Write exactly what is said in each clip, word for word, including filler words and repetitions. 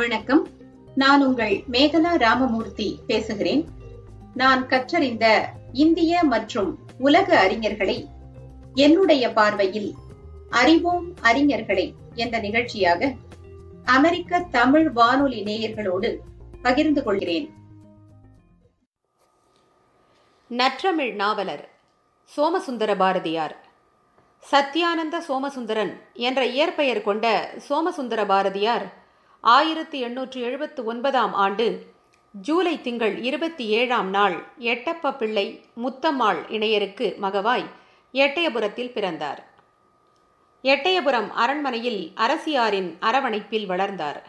வணக்கம். நான் உங்கள் மேகலா ராமமூர்த்தி பேசுகிறேன். நான் கற்றறிந்த இந்திய மற்றும் உலக அறிஞர்களை என்னுடைய பார்வையில் அறிவோம் அறிஞர்களை என்ற நிகழ்ச்சியாக அமெரிக்க தமிழ் வானொலி நேயர்களோடு பகிர்ந்து கொள்கிறேன். நற்றமிழ் நாவலர் சோமசுந்தர பாரதியார். சத்தியானந்த சோமசுந்தரன் என்ற இயற்பெயர் கொண்ட சோமசுந்தர பாரதியார் ஆயிரத்தி எண்ணூற்றி எழுபத்தி ஒன்பதாம் ஆண்டு ஜூலை திங்கள் இருபத்தி ஏழாம் நாள் எட்டப்ப பிள்ளை முத்தம்மாள் இணையருக்கு மகவாய் எட்டயபுரத்தில் பிறந்தார். எட்டயபுரம் அரண்மனையில் அரசியாரின் அரவணைப்பில் வளர்ந்தார்.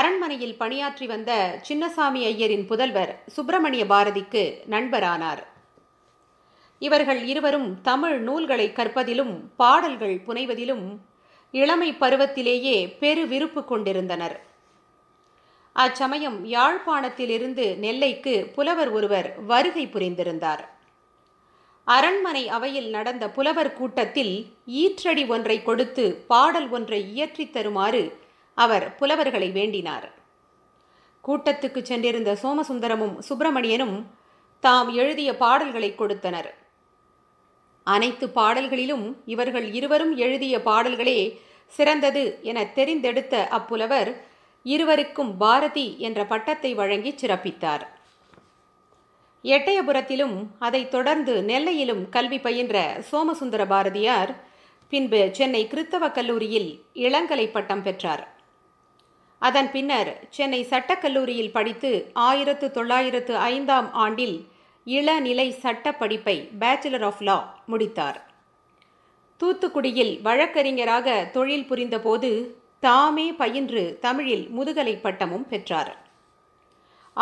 அரண்மனையில் பணியாற்றி வந்த சின்னசாமி ஐயரின் புதல்வர் சுப்பிரமணிய பாரதிக்கு நண்பரானார். இவர்கள் இருவரும் தமிழ் நூல்களை கற்பதிலும் பாடல்கள் புனைவதிலும் இளமை பருவத்திலேயே பெருவிருப்பு கொண்டிருந்தனர். அச்சமயம் யாழ்ப்பாணத்திலிருந்து நெல்லைக்கு புலவர் ஒருவர் வருகை புரிந்திருந்தார். அரண்மனை அவையில் நடந்த புலவர் கூட்டத்தில் ஈற்றடி ஒன்றை கொடுத்து பாடல் ஒன்றை இயற்றி தருமாறு அவர் புலவர்களை வேண்டினார். கூட்டத்துக்கு சென்றிருந்த சோமசுந்தரமும் சுப்பிரமணியனும் தாம் எழுதிய பாடல்களை கொடுத்தனர். அனைத்து பாடல்களிலும் இவர்கள் இருவரும் எழுதிய பாடல்களே சிறந்தது என தெரிந்தெடுத்த அப்புலவர் இருவருக்கும் பாரதி என்ற பட்டத்தை வழங்கி சிறப்பித்தார். எட்டயபுரத்திலும் அதைத் தொடர்ந்து நெல்லையிலும் கல்வி பயின்ற சோமசுந்தர பாரதியார் பின்பு சென்னை கிறித்தவ கல்லூரியில் இளங்கலை பட்டம் பெற்றார். அதன் பின்னர் சென்னை சட்டக்கல்லூரியில் படித்து ஆயிரத்து தொள்ளாயிரத்து ஐந்தாம் ஆண்டில் இளநிலை சட்ட படிப்பை பேச்சுலர் ஆஃப் லா முடித்தார். தூத்துக்குடியில் வழக்கறிஞராக தொழில் புரிந்தபோது தாமே பயின்று தமிழில் முதுகலை பட்டமும் பெற்றார்.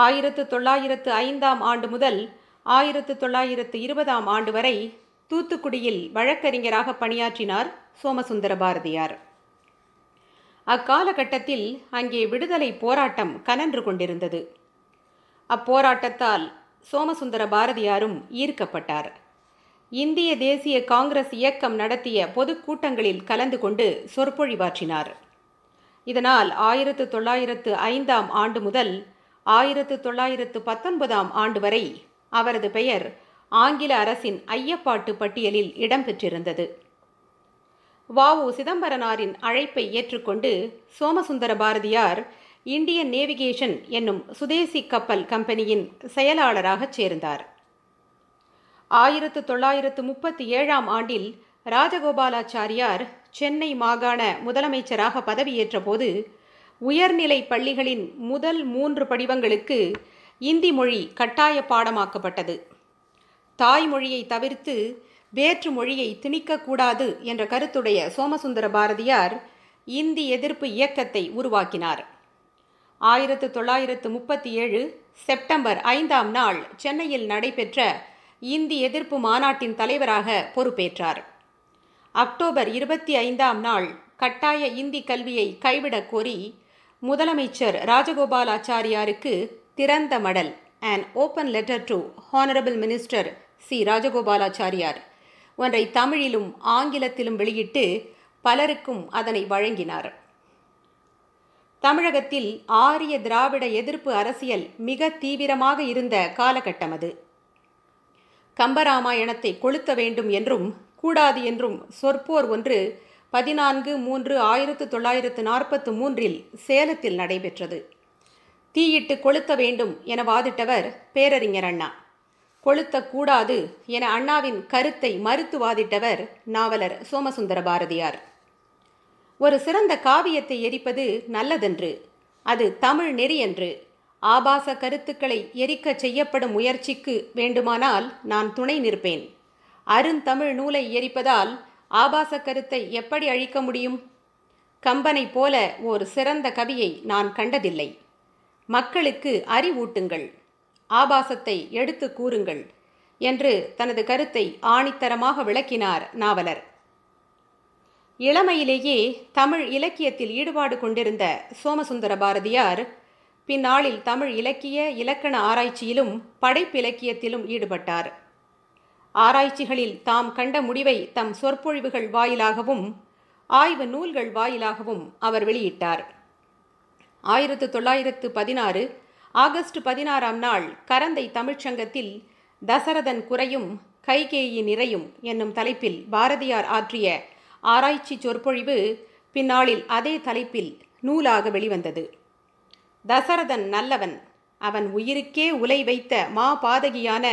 ஆயிரத்து தொள்ளாயிரத்து ஐந்தாம் ஆண்டு முதல் ஆயிரத்து தொள்ளாயிரத்து இருபதாம் ஆண்டு வரை தூத்துக்குடியில் வழக்கறிஞராக பணியாற்றினார் சோமசுந்தர பாரதியார். அக்காலகட்டத்தில் அங்கே விடுதலை போராட்டம் கனன்று கொண்டிருந்தது. அப்போராட்டத்தால் சோமசுந்தர பாரதியாரும் ஈர்க்கப்பட்டார். இந்திய தேசிய காங்கிரஸ் இயக்கம் நடத்திய பொதுக்கூட்டங்களில் கலந்து கொண்டு சொற்பொழிவாற்றினார். இதனால் ஆயிரத்து தொள்ளாயிரத்து ஐந்தாம் ஆண்டு முதல் ஆயிரத்து தொள்ளாயிரத்து பத்தொன்பதாம் ஆண்டு வரை அவரது பெயர் ஆங்கில அரசின் ஐயப்பாட்டு பட்டியலில் இடம்பெற்றிருந்தது. வவு சிதம்பரனாரின் அழைப்பை ஏற்றுக்கொண்டு சோமசுந்தர பாரதியார் இந்தியன் நேவிகேஷன் என்னும் சுதேசி கப்பல் கம்பெனியின் செயலாளராகச் சேர்ந்தார். ஆயிரத்து தொள்ளாயிரத்து முப்பத்தி ஏழாம் ஆண்டில் ராஜகோபாலாச்சாரியார் சென்னை மாகாண முதலமைச்சராக பதவியேற்ற போது உயர்நிலை பள்ளிகளின் முதல் மூன்று படிவங்களுக்கு இந்தி மொழி கட்டாய பாடமாக்கப்பட்டது. தாய்மொழியை தவிர்த்து வேற்று மொழியை திணிக்கக்கூடாது என்ற கருத்துடைய சோமசுந்தர பாரதியார் இந்தி எதிர்ப்பு இயக்கத்தை உருவாக்கினார். ஆயிரத்து தொள்ளாயிரத்து முப்பத்தி ஏழு செப்டம்பர் ஐந்தாம் நாள் சென்னையில் நடைபெற்ற இந்தி எதிர்ப்பு மாநாட்டின் தலைவராக பொறுப்பேற்றார். அக்டோபர் இருபத்தி ஐந்தாம் நாள் கட்டாய இந்தி கல்வியை கைவிடக் கோரி முதலமைச்சர் ராஜகோபாலாச்சாரியாருக்கு திறந்த மடல் and open letter to honourable minister C Rajagopalachariar ஒன்றை தமிழிலும் ஆங்கிலத்திலும் வெளியிட்டு பலருக்கும் அதனை வழங்கினார். தமிழகத்தில் ஆரிய திராவிட எதிர்ப்பு அரசியல் மிக தீவிரமாக இருந்த காலகட்டம் அது. கம்பராமாயணத்தை கொளுத்த வேண்டும் என்றும் கூடாது என்றும் சொற்போர் ஒன்று பதினான்கு மூன்று ஆயிரத்து தொள்ளாயிரத்து நாற்பத்து மூன்றில் சேலத்தில் நடைபெற்றது. தீயிட்டு கொளுத்த வேண்டும் என வாதிட்டவர் பேரறிஞர் அண்ணா. கொளுத்தக்கூடாது என அண்ணாவின் கருத்தை மறுத்து வாதிட்டவர் நாவலர் சோமசுந்தர பாரதியார். ஒரு சிறந்த காவியத்தை எரிப்பது நல்லதென்று, அது தமிழ் நெறி என்று, ஆபாச கருத்துக்களை எரிக்க செய்யப்படும் முயற்சிக்கு வேண்டுமானால் நான் துணை நிற்பேன். அருந்தமிழ் நூலை எரிப்பதால் ஆபாச கருத்தை எப்படி அழிக்க முடியும்? கம்பனை போல ஒரு சிறந்த கவியை நான் கண்டதில்லை. மக்களுக்கு அறிவூட்டுங்கள், ஆபாசத்தை எடுத்து கூறுங்கள் என்று தனது கருத்தை ஆணித்தரமாக விளக்கினார் நாவலர். இளமையிலேயே தமிழ் இலக்கியத்தில் ஈடுபாடு கொண்டிருந்த சோமசுந்தர பாரதியார் பின்னாளில் தமிழ் இலக்கிய இலக்கண ஆராய்ச்சியிலும் படைப்பிலக்கியத்திலும் ஈடுபட்டார். ஆராய்ச்சிகளில் தாம் கண்ட முடிவை தம் சொற்பொழிவுகள் வாயிலாகவும் ஆய்வு நூல்கள் வாயிலாகவும் அவர் வெளியிட்டார். ஆயிரத்து தொள்ளாயிரத்து பதினாறு ஆகஸ்ட் பதினாறாம் நாள் கரந்தை தமிழ்ச்சங்கத்தில் தசரதன் குறையும் கைகேயி நிறையும் என்னும் தலைப்பில் பாரதியார் ஆற்றிய ஆராய்ச்சி சொற்பொழிவு பின்னாளில் அதே தலைப்பில் நூலாக வெளிவந்தது. தசரதன் நல்லவன், அவன் உயிருக்கே உலை வைத்த மா பாதகியான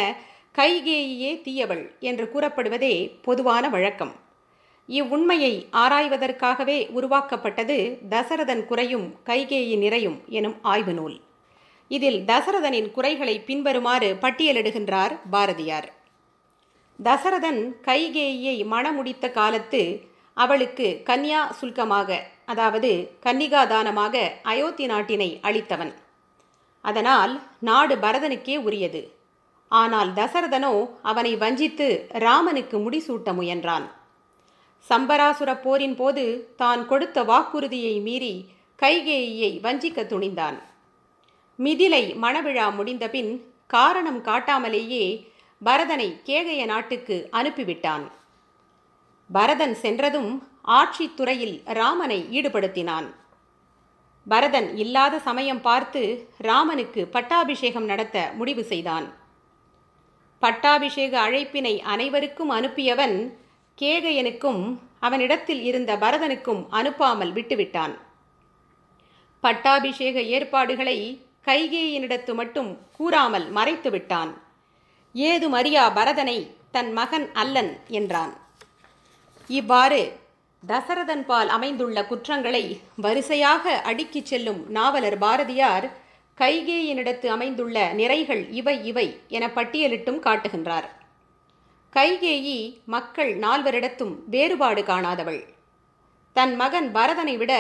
கைகேயியே தீயவள் என்று கூறப்படுவதே பொதுவான வழக்கம். இவ்வுண்மையை ஆராய்வதற்காகவே உருவாக்கப்பட்டது தசரதன் குறையும் கைகேயி நிறையும் எனும் ஆய்வு நூல். இதில் தசரதனின் குறைகளை பின்வருமாறு பட்டியலிடுகின்றார் பாரதியார். தசரதன் கைகேயியை மணமுடித்த காலத்து அவளுக்கு கன்யா சுல்கமாக, அதாவது கன்னிகாதானமாக அயோத்தி நாட்டினை அளித்தவன். அதனால் நாடு பரதனுக்கே உரியது. ஆனால் தசரதனோ அவனை வஞ்சித்து ராமனுக்கு முடிசூட்ட முயன்றான். சம்பராசுர போரின் போது தான் கொடுத்த வாக்குறுதியை மீறி கைகேயியை வஞ்சிக்க துணிந்தான். மிதிலை மணவிழா முடிந்தபின் காரணம் காட்டாமலேயே பரதனை கேகய நாட்டுக்கு அனுப்பிவிட்டான். பரதன் சென்றதும் ஆட்சி துறையில் ராமனை ஈடுபடுத்தினான். பரதன் இல்லாத சமயம் பார்த்து ராமனுக்கு பட்டாபிஷேகம் நடத்த முடிவு செய்தான். பட்டாபிஷேக அழைப்பினை அனைவருக்கும் அனுப்பியவன் கேகயனுக்கும் அவனிடத்தில் இருந்த பரதனுக்கும் அனுப்பாமல் விட்டுவிட்டான். பட்டாபிஷேக ஏற்பாடுகளை கைகேயினிடத்து மட்டும் கூறாமல் மறைத்துவிட்டான். ஏதுமறியா பரதனை தன் மகன் அல்லன் என்றான். இவ்வாறு தசரதன்பால் அமைந்துள்ள குற்றங்களை வரிசையாக அடுக்கிச் செல்லும் நாவலர் பாரதியார் கைகேயினிடத்து அமைந்துள்ள நிறைகள் இவை இவை என பட்டியலிட்டும் காட்டுகின்றார். கைகேயி மக்கள் நால்வரிடத்தும் வேறுபாடு காணாதவள். தன் மகன் பரதனை விட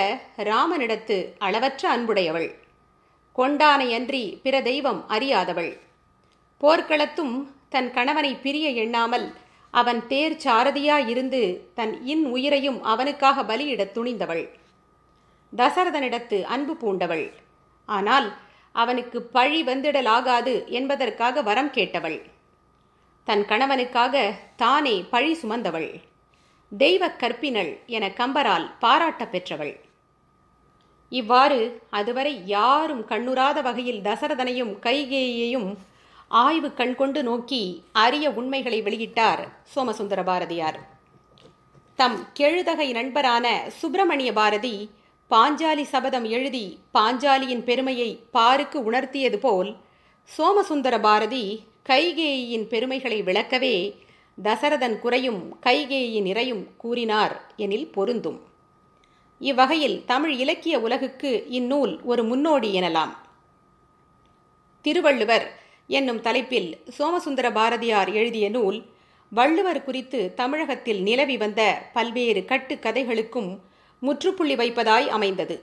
ராமனிடத்து அளவற்ற அன்புடையவள். கொண்டானையன்றி பிற தெய்வம் அறியாதவள். போர்க்களத்தும் தன் கணவனை பிரிய எண்ணாமல் அவன் தேர் சாரதியாயிருந்து தன் இன் உயிரையும் அவனுக்காக பலியிட துணிந்தவள். தசரதனிடத்து அன்பு பூண்டவள். ஆனால் அவனுக்கு பழி வந்திடலாகாது என்பதற்காக வரம் கேட்டவள். தன் கணவனுக்காக தானே பழி சுமந்தவள். தெய்வ கற்பினள் என கம்பரால் பாராட்ட பெற்றவள். இவ்வாறு அதுவரை யாரும் கண்ணுறாத வகையில் தசரதனையும் கைகேயையும் ஆய்வு கண்கொண்டு நோக்கி அரிய உண்மைகளை வெளியிட்டார் சோமசுந்தர பாரதியார். தம் கெழுதகை நண்பரான சுப்பிரமணிய பாரதி பாஞ்சாலி சபதம் எழுதி பாஞ்சாலியின் பெருமையை பாருக்கு உணர்த்தியது போல் சோமசுந்தர பாரதி கைகேயின் பெருமைகளை விளக்கவே தசரதன் குறையும் கைகேயி நிறையும் கூறினார் எனில் பொருந்தும். இவ்வகையில் தமிழ் இலக்கிய உலகுக்கு இந்நூல் ஒரு முன்னோடி எனலாம். திருவள்ளுவர் என்னும் தலைப்பில் சோமசுந்தர பாரதியார் எழுதிய நூல் வள்ளுவர் குறித்து தமிழகத்தில் நிலவி வந்த பல்வேறு கட்டுக்கதைகளுக்கும் முற்றுப்புள்ளி வைப்பதாய் அமைந்தது.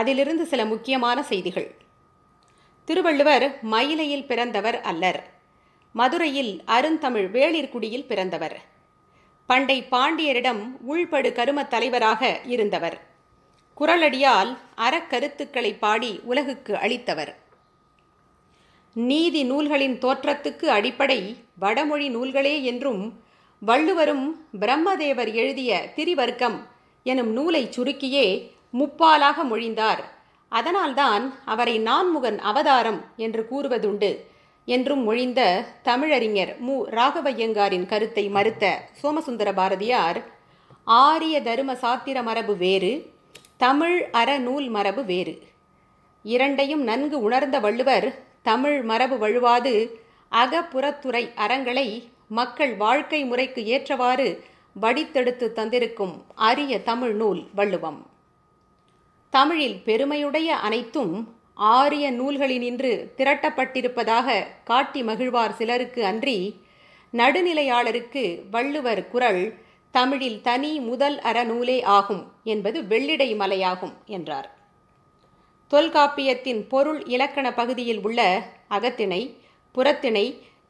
அதிலிருந்து சில முக்கியமான செய்திகள். திருவள்ளுவர் மயிலையில் பிறந்தவர் அல்லர். மதுரையில் அருந்தமிழ் வேளிர்குடியில் பிறந்தவர். பண்டை பாண்டியரிடம் உள்படு கரும தலைவராக இருந்தவர். குறளடியால் அறக்கருத்துக்களை பாடி உலகுக்கு அளித்தவர். நீதி நூல்களின் தோற்றத்துக்கு அடிப்படை வடமொழி நூல்களே என்றும் வள்ளுவரும் பிரம்மதேவர் எழுதிய திரிவர்க்கம் எனும் நூலை சுருக்கியே முப்பாலாக மொழிந்தார். அதனால்தான் அவரை நான்முகன் அவதாரம் என்று கூறுவதுண்டு என்றும் மொழிந்த தமிழறிஞர் மு ராகவையங்காரின் கருத்தை மறுத்த சோமசுந்தர பாரதியார் ஆரிய தரும சாத்திர மரபு வேறு, தமிழ் அற நூல் மரபு வேறு, இரண்டையும் நன்கு உணர்ந்த வள்ளுவர் தமிழ் மரபு வழுவாது அகப்புறத்துறை அறங்களை மக்கள் வாழ்க்கை முறைக்கு ஏற்றவாறு வடித்தெடுத்து தந்திருக்கும் அரிய தமிழ் நூல் வள்ளுவம். தமிழில் பெருமையுடைய அனைத்தும் ஆரிய நூல்களினின்று திரட்டப்பட்டிருப்பதாக காட்டி மகிழ்வார் சிலருக்கு அன்றி நடுநிலையாளருக்கு வள்ளுவர் குறள் தமிழில் தனி முதல் அறநூலே ஆகும் என்பது வெள்ளிடை மலையாகும் என்றார். தொல்காப்பியத்தின் பொருள் இலக்கண பகுதியில் உள்ள அகத்திணை, புறத்திணை,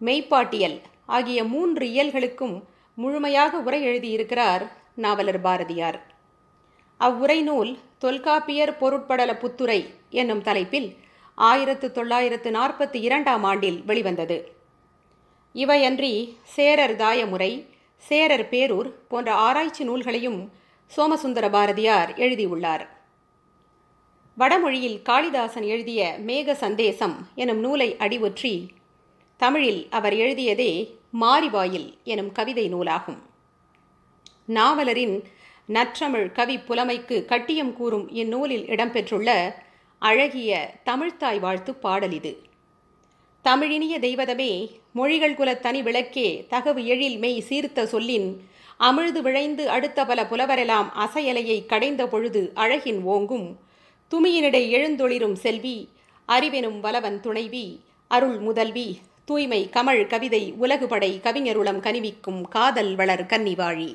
மெய்ப்பாட்டியல் ஆகிய மூன்று இயல்களுக்கும் முழுமையாக உரை எழுதியிருக்கிறார் நாவலர் பாரதியார். அவ்வுரை நூல் தொல்காப்பியர் பொருட்படல புத்துரை என்னும் தலைப்பில் ஆயிரத்து தொள்ளாயிரத்து நாற்பத்தி இரண்டாம் ஆண்டில் வெளிவந்தது. இவையன்றி சேரர் தாயமுறை, சேரர் பேரூர் போன்ற ஆராய்ச்சி நூல்களையும் சோமசுந்தர பாரதியார் எழுதியுள்ளார். வடமொழியில் காளிதாசன் எழுதிய மேகசந்தேசம் எனும் நூலை அடிவொற்றி தமிழில் அவர் எழுதியதே மாரிவாயில் எனும் கவிதை நூலாகும். நாவலரின் நற்றமிழ் கவி புலமைக்கு கட்டியம் கூறும் இந்நூலில் இடம்பெற்றுள்ள அழகிய தமிழ்த்தாய் வாழ்த்து பாடல் இது. தமிழினிய தெய்வதமே மொழிகள் குலத்தனி விளக்கே தகவு எழில் மெய் சீர்த்த சொல்லின் அமிழ்து விளைந்து அடுத்த பல புலவரெல்லாம் அசையலையை கடைந்த பொழுது அழகின் ஓங்கும் துமியினிடை எழுந்தொளிரும் செல்வி அறிவெனும் வலவன் துணைவி அருள் முதல்வி தூய்மை கமழ் கவிதை உலகுபடை கவிஞருளம் கனிவிக்கும் காதல் வளர் கன்னிவாழி.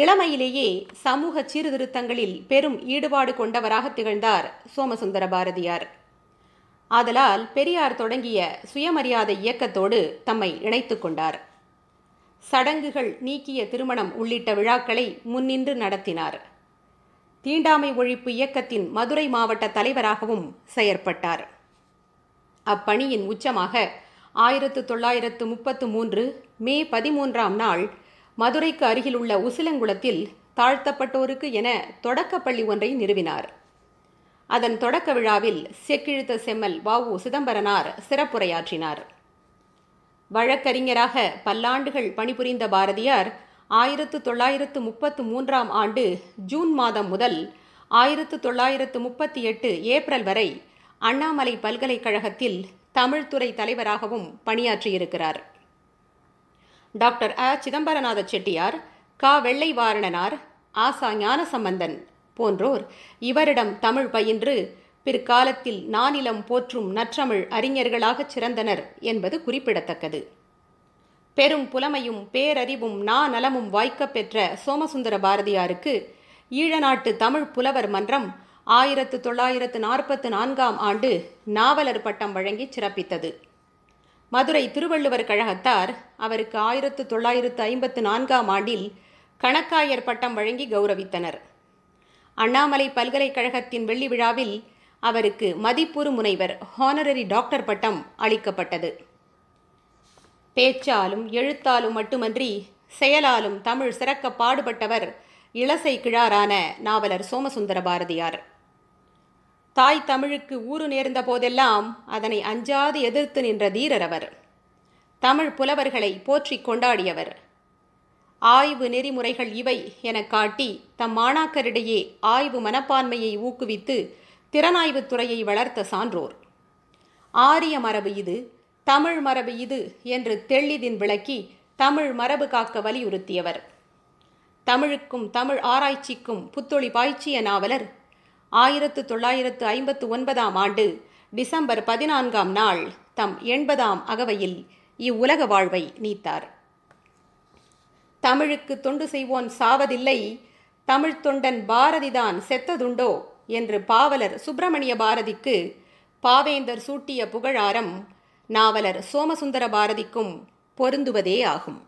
இளமையிலேயே சமூக சீர்திருத்தங்களில் பெரும் ஈடுபாடு கொண்டவராக திகழ்ந்தார் சோமசுந்தர பாரதியார். ஆதலால் பெரியார் தொடங்கிய சுயமரியாதை இயக்கத்தோடு தம்மை இணைத்து கொண்டார். சடங்குகள் நீக்கிய திருமணம் உள்ளிட்ட விழாக்களை முன்னின்று நடத்தினார். தீண்டாமை ஒழிப்பு இயக்கத்தின் மதுரை மாவட்ட தலைவராகவும் செயற்பட்டார். அப்பணியின் உச்சமாக ஆயிரத்து தொள்ளாயிரத்து முப்பத்து மூன்று மே பதிமூன்றாம் நாள் மதுரைக்கு அருகிலுள்ள உசிலங்குளத்தில் தாழ்த்தப்பட்டோருக்கு என தொடக்கப்பள்ளி ஒன்றை நிறுவினார். அதன் தொடக்க விழாவில் செக்கிழுத்த செம்மல் பாபு சிதம்பரனார் சிறப்புரையாற்றினார். வழக்கறிஞராக பல்லாண்டுகள் பணிபுரிந்த பாரதியார் ஆயிரத்து தொள்ளாயிரத்து முப்பத்து மூன்றாம் ஆண்டு ஜூன் மாதம் முதல் ஆயிரத்து தொள்ளாயிரத்து முப்பத்தி எட்டு ஏப்ரல் வரை அண்ணாமலை பல்கலைக்கழகத்தில் தமிழ்துறை தலைவராகவும் பணியாற்றியிருக்கிறார். டாக்டர் அ சிதம்பரநாத செட்டியார், கா வெள்ளை வாரணனார், ஆசா ஞானசம்பந்தன் போன்றோர் இவரிடம் தமிழ் பயின்று பிற்காலத்தில் நானிலம் போற்றும் நற்றமிழ் அறிஞர்களாகச் சிறந்தனர் என்பது குறிப்பிடத்தக்கது. பெரும் புலமையும் பேரறிவும் நா நலமும் வாய்க்கப் பெற்ற சோமசுந்தர பாரதியாருக்கு ஈழநாட்டு தமிழ் புலவர் மன்றம் ஆயிரத்து தொள்ளாயிரத்து நாற்பத்து நான்காம் ஆண்டு நாவலர் பட்டம் வழங்கி சிறப்பித்தது. மதுரை திருவள்ளுவர் கழகத்தார் அவருக்கு ஆயிரத்து தொள்ளாயிரத்து ஐம்பத்து நான்காம் ஆண்டில் கணக்காயர் பட்டம் வழங்கி கௌரவித்தனர். அண்ணாமலை பல்கலைக்கழகத்தின் வெள்ளி விழாவில் அவருக்கு மதிப்புறு முனைவர் ஹானரரி டாக்டர் பட்டம் அளிக்கப்பட்டது. பேச்சாலும் எழுத்தாலும் மட்டுமன்றி செயலாலும் தமிழ் சிறக்க பாடுபட்டவர் இளசை கிழாரான நாவலர் சோமசுந்தர பாரதியார். தாய் தமிழுக்கு ஊறு நேர்ந்த போதெல்லாம் அதனை அஞ்சாது எதிர்த்து நின்ற தீரரவர். தமிழ் புலவர்களை போற்றி கொண்டாடியவர். ஆய்வு நெறிமுறைகள் இவை என காட்டி தம் மாணாக்கரிடையே ஆய்வு மனப்பான்மையை ஊக்குவித்து திறனாய்வுத் துறையை வளர்த்த சான்றோர். ஆரிய மரபு இது, தமிழ் மரபு இது என்று தெளிதின் விளக்கி தமிழ் மரபு காக்க வலியுறுத்தியவர். தமிழுக்கும் தமிழ் ஆராய்ச்சிக்கும் புத்தொளி பாய்ச்சிய நாவலர் ஆயிரத்து தொள்ளாயிரத்து ஐம்பத்து ஒன்பதாம் ஆண்டு டிசம்பர் பதினான்காம் நாள் தம் எண்பதாம் அகவையில் இவ்வுலக வாழ்வை நீத்தார். தமிழுக்கு தொண்டு செய்வோன் சாவதில்லை, தமிழ் தொண்டன் பாரதிதான் செத்ததுண்டோ என்று பாவலர் சுப்பிரமணிய பாரதிக்கு பாவேந்தர் சூட்டிய புகழாரம் நாவலர் சோமசுந்தர பாரதிக்கும் பொருந்துவதே ஆகும்.